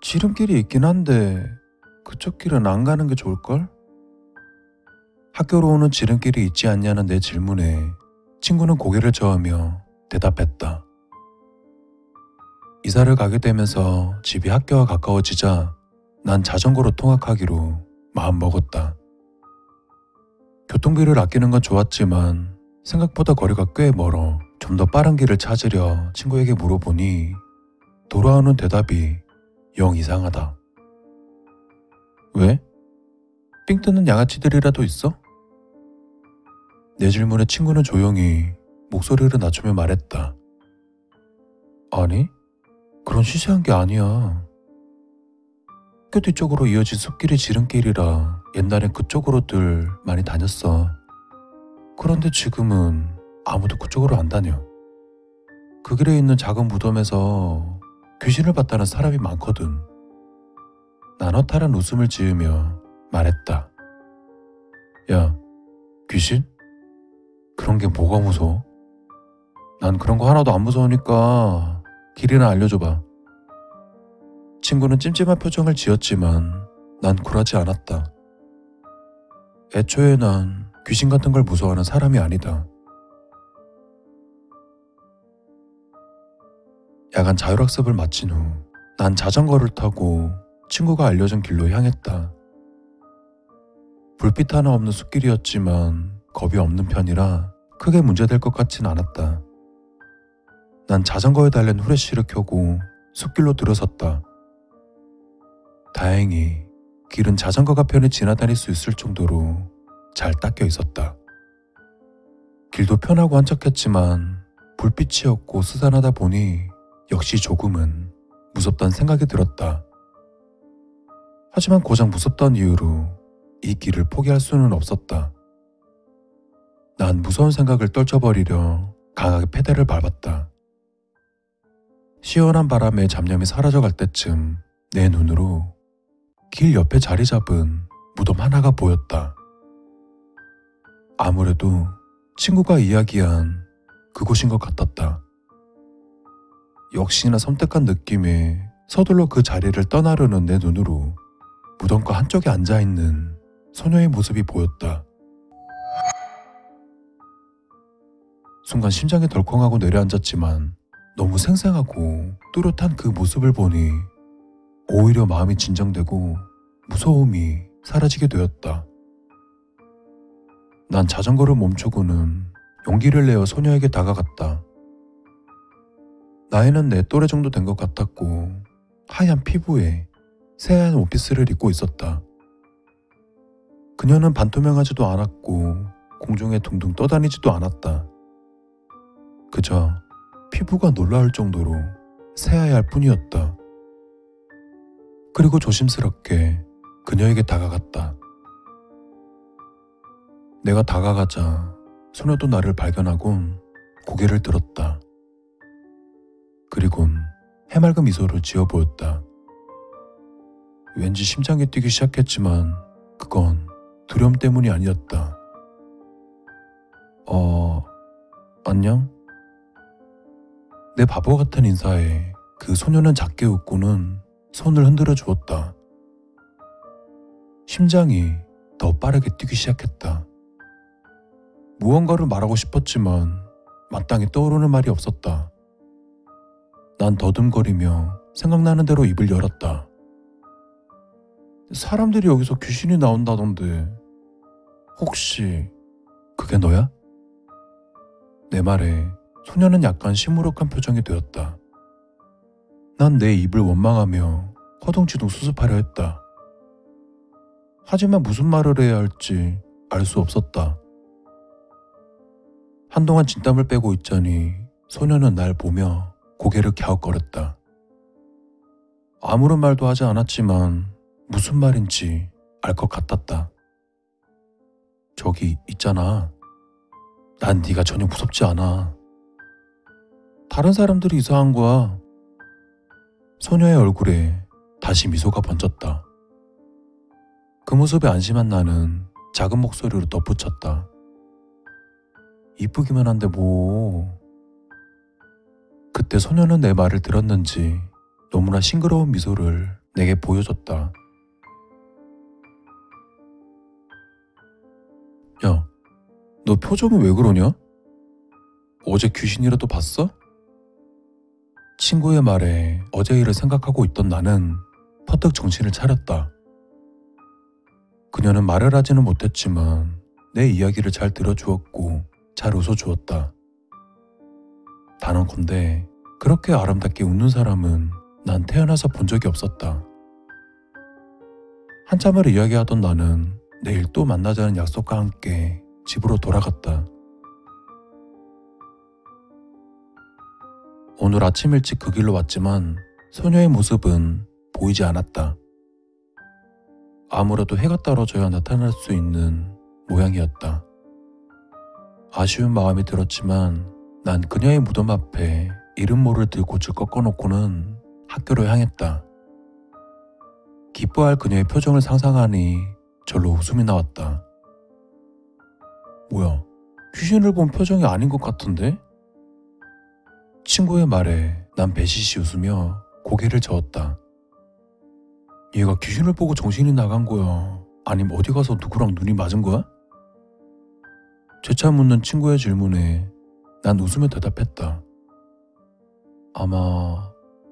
지름길이 있긴 한데 그쪽 길은 안 가는 게 좋을걸? 학교로 오는 지름길이 있지 않냐는 내 질문에 친구는 고개를 저으며 대답했다. 이사를 가게 되면서 집이 학교와 가까워지자 난 자전거로 통학하기로 마음먹었다. 교통비를 아끼는 건 좋았지만 생각보다 거리가 꽤 멀어 좀 더 빠른 길을 찾으려 친구에게 물어보니 돌아오는 대답이 영 이상하다. 왜? 삥 뜨는 양아치들이라도 있어? 내 질문에 친구는 조용히 목소리를 낮추며 말했다. 아니, 그런 시세한 게 아니야. 학교 뒤쪽으로 이어진 숲길이 지름길이라 옛날엔 그쪽으로들 많이 다녔어. 그런데 지금은 아무도 그쪽으로 안 다녀. 그 길에 있는 작은 무덤에서 귀신을 봤다는 사람이 많거든. 난 허탈한 웃음을 지으며 말했다. 야, 귀신? 그런 게 뭐가 무서워? 난 그런 거 하나도 안 무서우니까 길이나 알려줘봐. 친구는 찜찜한 표정을 지었지만 난 굴하지 않았다. 애초에 난 귀신 같은 걸 무서워하는 사람이 아니다. 야간 자율학습을 마친 후 난 자전거를 타고 친구가 알려준 길로 향했다. 불빛 하나 없는 숲길이었지만 겁이 없는 편이라 크게 문제될 것 같진 않았다. 난 자전거에 달린 후레쉬를 켜고 숲길로 들어섰다. 다행히 길은 자전거가 편히 지나다닐 수 있을 정도로 잘 닦여 있었다. 길도 편하고 한적했지만 불빛이었고 스산하다 보니 역시 조금은 무섭다는 생각이 들었다. 하지만 고작 무섭던 이유로 이 길을 포기할 수는 없었다. 난 무서운 생각을 떨쳐버리려 강하게 페달을 밟았다. 시원한 바람에 잡념이 사라져갈 때쯤 내 눈으로 길 옆에 자리 잡은 무덤 하나가 보였다. 아무래도 친구가 이야기한 그곳인 것 같았다. 역시나 섬뜩한 느낌에 서둘러 그 자리를 떠나려는 내 눈으로 무덤가 한쪽에 앉아있는 소녀의 모습이 보였다. 순간 심장이 덜컹하고 내려앉았지만 너무 생생하고 뚜렷한 그 모습을 보니 오히려 마음이 진정되고 무서움이 사라지게 되었다. 난 자전거를 멈추고는 용기를 내어 소녀에게 다가갔다. 나이는 내 또래 정도 된 것 같았고 하얀 피부에 새하얀 원피스를 입고 있었다. 그녀는 반투명하지도 않았고 공중에 둥둥 떠다니지도 않았다. 그저 피부가 놀라울 정도로 새하얄 뿐이었다. 그리고 조심스럽게 그녀에게 다가갔다. 내가 다가가자 소녀도 나를 발견하곤 고개를 들었다. 그리곤 해맑은 미소를 지어 보였다. 왠지 심장이 뛰기 시작했지만 그건 두려움 때문이 아니었다. 안녕? 내 바보 같은 인사에 그 소녀는 작게 웃고는 손을 흔들어 주었다. 심장이 더 빠르게 뛰기 시작했다. 무언가를 말하고 싶었지만 마땅히 떠오르는 말이 없었다. 난 더듬거리며 생각나는 대로 입을 열었다. 사람들이 여기서 귀신이 나온다던데 혹시 그게 너야? 내 말에 소녀는 약간 시무룩한 표정이 되었다. 난 내 입을 원망하며 허둥지둥 수습하려 했다. 하지만 무슨 말을 해야 할지 알 수 없었다. 한동안 진땀을 빼고 있자니 소녀는 날 보며 고개를 갸웃거렸다. 아무런 말도 하지 않았지만 무슨 말인지 알 것 같았다. 저기 있잖아. 난 네가 전혀 무섭지 않아. 다른 사람들이 이상한 거야. 소녀의 얼굴에 다시 미소가 번졌다. 그 모습에 안심한 나는 작은 목소리로 덧붙였다. 이쁘기만 한데 뭐. 그때 소녀는 내 말을 들었는지 너무나 싱그러운 미소를 내게 보여줬다. 야, 너 표정이 왜 그러냐? 어제 귀신이라도 봤어? 친구의 말에 어제 일을 생각하고 있던 나는 퍼뜩 정신을 차렸다. 그녀는 말을 하지는 못했지만 내 이야기를 잘 들어주었고 잘 웃어주었다. 단언컨대 그렇게 아름답게 웃는 사람은 난 태어나서 본 적이 없었다. 한참을 이야기하던 나는 내일 또 만나자는 약속과 함께 집으로 돌아갔다. 오늘 아침 일찍 그 길로 왔지만 소녀의 모습은 보이지 않았다. 아무래도 해가 떨어져야 나타날 수 있는 모양이었다. 아쉬운 마음이 들었지만 난 그녀의 무덤 앞에 이름 모를 들꽃을 꺾어놓고는 학교로 향했다. 기뻐할 그녀의 표정을 상상하니 절로 웃음이 나왔다. 뭐야, 귀신을 본 표정이 아닌 것 같은데? 친구의 말에 난 배시시 웃으며 고개를 저었다. 얘가 귀신을 보고 정신이 나간 거야? 아님 어디 가서 누구랑 눈이 맞은 거야? 재차 묻는 친구의 질문에 난 웃으며 대답했다. 아마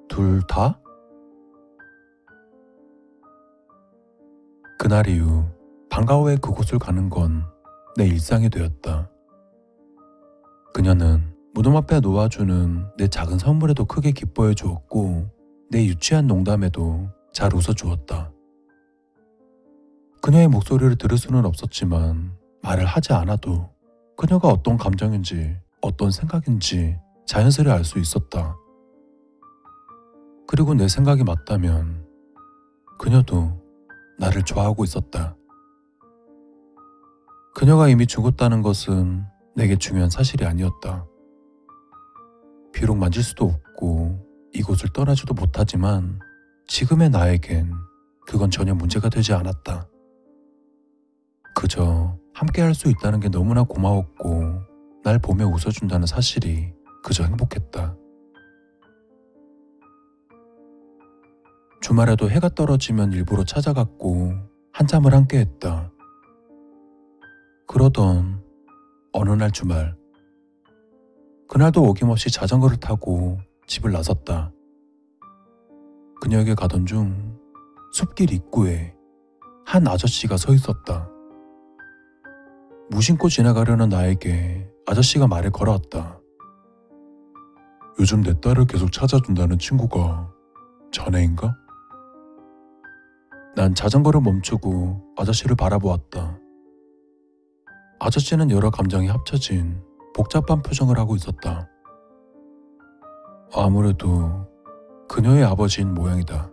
둘 다? 그날 이후 방과후에 그곳을 가는 건 내 일상이 되었다. 그녀는 무덤 앞에 놓아주는 내 작은 선물에도 크게 기뻐해 주었고 내 유치한 농담에도 잘 웃어주었다. 그녀의 목소리를 들을 수는 없었지만 말을 하지 않아도 그녀가 어떤 감정인지 어떤 생각인지 자연스레 알 수 있었다. 그리고 내 생각이 맞다면 그녀도 나를 좋아하고 있었다. 그녀가 이미 죽었다는 것은 내게 중요한 사실이 아니었다. 비록 만질 수도 없고 이곳을 떠나지도 못하지만 지금의 나에겐 그건 전혀 문제가 되지 않았다. 그저 함께 할 수 있다는 게 너무나 고마웠고 날 보며 웃어준다는 사실이 그저 행복했다. 주말에도 해가 떨어지면 일부러 찾아갔고 한참을 함께했다. 그러던 어느 날 주말, 그날도 어김없이 자전거를 타고 집을 나섰다. 그녀에게 가던 중 숲길 입구에 한 아저씨가 서 있었다. 무심코 지나가려는 나에게 아저씨가 말을 걸어왔다. 요즘 내 딸을 계속 찾아준다는 친구가 자네인가? 난 자전거를 멈추고 아저씨를 바라보았다. 아저씨는 여러 감정이 합쳐진 복잡한 표정을 하고 있었다. 아무래도 그녀의 아버지인 모양이다.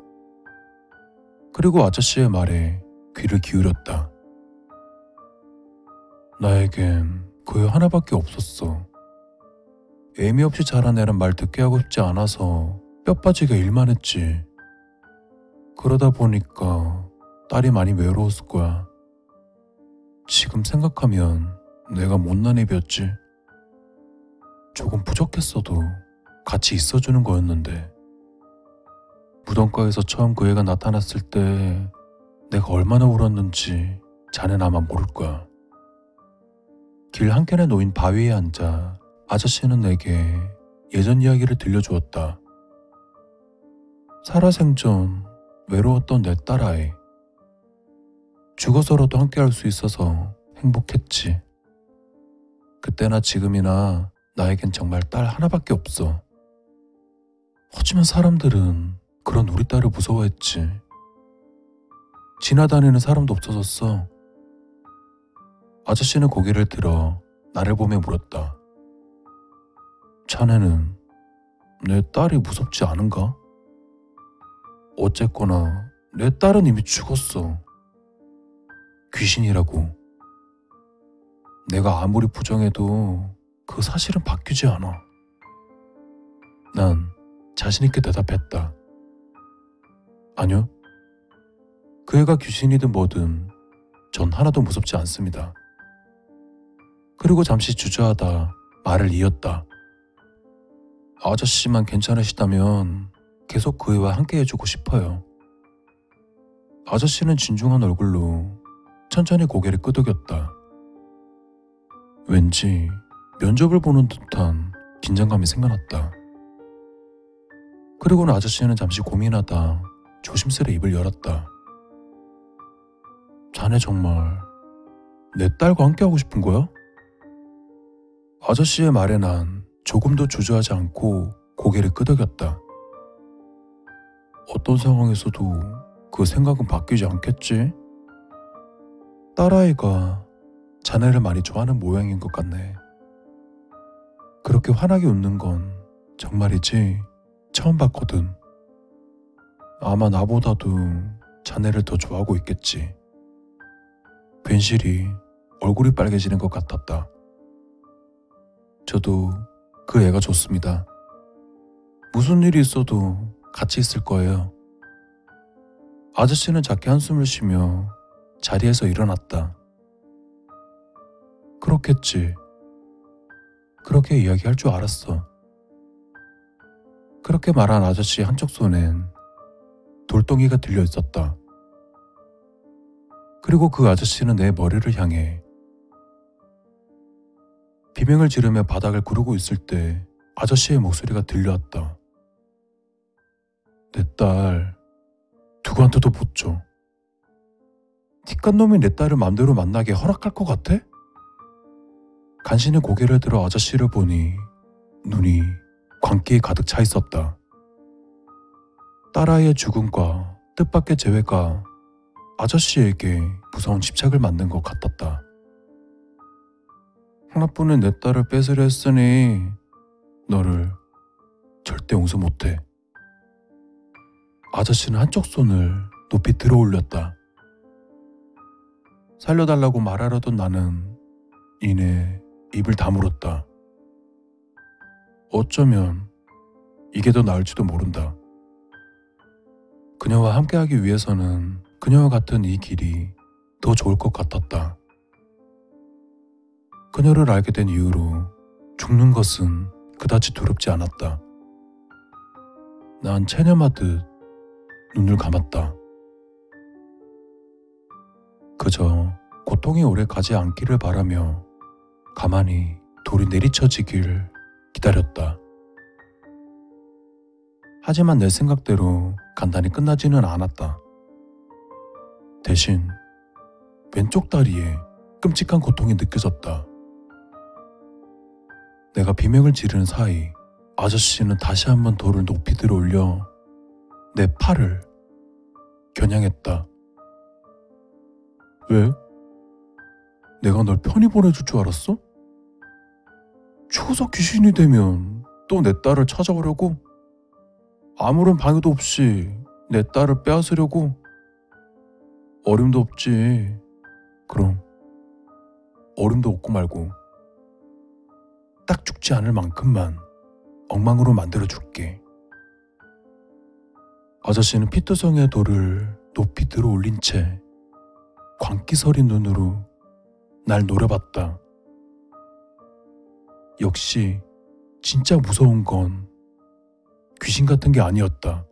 그리고 아저씨의 말에 귀를 기울였다. 나에겐 그의 하나밖에 없었어. 애미 없이 자란 애란 말 듣게 하고 싶지 않아서 뼈 빠지게 일만 했지. 그러다 보니까 딸이 많이 외로웠을 거야. 지금 생각하면 내가 못난 애였지. 조금 부족했어도 같이 있어주는 거였는데. 무덤가에서 처음 그 애가 나타났을 때 내가 얼마나 울었는지 자네는 아마 모를 거야. 길 한켠에 놓인 바위에 앉아 아저씨는 내게 예전 이야기를 들려주었다. 살아생전 외로웠던 내 딸아이. 죽어서라도 함께할 수 있어서 행복했지. 그때나 지금이나 나에겐 정말 딸 하나밖에 없어. 하지만 사람들은 그런 우리 딸을 무서워했지. 지나다니는 사람도 없어졌어. 아저씨는 고개를 들어 나를 보며 물었다. 자네는 내 딸이 무섭지 않은가? 어쨌거나 내 딸은 이미 죽었어. 귀신이라고. 내가 아무리 부정해도 그 사실은 바뀌지 않아. 난 자신있게 대답했다. 아니요. 그 애가 귀신이든 뭐든 전 하나도 무섭지 않습니다. 그리고 잠시 주저하다 말을 이었다. 아저씨만 괜찮으시다면 계속 그 애와 함께 해주고 싶어요. 아저씨는 진중한 얼굴로 천천히 고개를 끄덕였다. 왠지 면접을 보는 듯한 긴장감이 생겨났다. 그리고는 아저씨는 잠시 고민하다 조심스레 입을 열었다. 자네 정말 내 딸과 함께하고 싶은 거야? 아저씨의 말에 난 조금도 주저하지 않고 고개를 끄덕였다. 어떤 상황에서도 그 생각은 바뀌지 않겠지? 딸아이가 자네를 많이 좋아하는 모양인 것 같네. 그렇게 환하게 웃는 건 정말이지 처음 봤거든. 아마 나보다도 자네를 더 좋아하고 있겠지. 괜시리 얼굴이 빨개지는 것 같았다. 저도 그 애가 좋습니다. 무슨 일이 있어도 같이 있을 거예요. 아저씨는 작게 한숨을 쉬며 자리에서 일어났다. 그렇겠지. 그렇게 이야기할 줄 알았어. 그렇게 말한 아저씨의 한쪽 손엔 돌덩이가 들려 있었다. 그리고 그 아저씨는 내 머리를 향해 비명을 지르며 바닥을 구르고 있을 때 아저씨의 목소리가 들려왔다. 내 딸 누구한테도 못 줘. 니깐 놈이 내 딸을 맘대로 만나게 허락할 것 같아? 간신히 고개를 들어 아저씨를 보니 눈이 광기에 가득 차 있었다. 딸아이의 죽음과 뜻밖의 재회가 아저씨에게 무서운 집착을 만든 것 같았다. 하나뿐인 내 딸을 뺏으려 했으니 너를 절대 용서 못해. 아저씨는 한쪽 손을 높이 들어 올렸다. 살려달라고 말하려던 나는 이내 입을 다물었다. 어쩌면 이게 더 나을지도 모른다. 그녀와 함께하기 위해서는 그녀와 같은 이 길이 더 좋을 것 같았다. 그녀를 알게 된 이후로 죽는 것은 그다지 두렵지 않았다. 난 체념하듯 눈을 감았다. 그저 고통이 오래 가지 않기를 바라며 가만히 돌이 내리쳐지길 기다렸다. 하지만 내 생각대로 간단히 끝나지는 않았다. 대신 왼쪽 다리에 끔찍한 고통이 느껴졌다. 내가 비명을 지르는 사이 아저씨는 다시 한번 돌을 높이 들어 올려 내 팔을 겨냥했다. 왜? 내가 널 편히 보내줄 줄 알았어? 추워서 귀신이 되면 또 내 딸을 찾아오려고? 아무런 방해도 없이 내 딸을 빼앗으려고? 어림도 없지. 그럼 어림도 없고 말고 딱 죽지 않을 만큼만 엉망으로 만들어줄게. 아저씨는 피투성이의 돌을 높이 들어 올린 채 광기 서린 눈으로 날 노려봤다. 역시 진짜 무서운 건 귀신 같은 게 아니었다.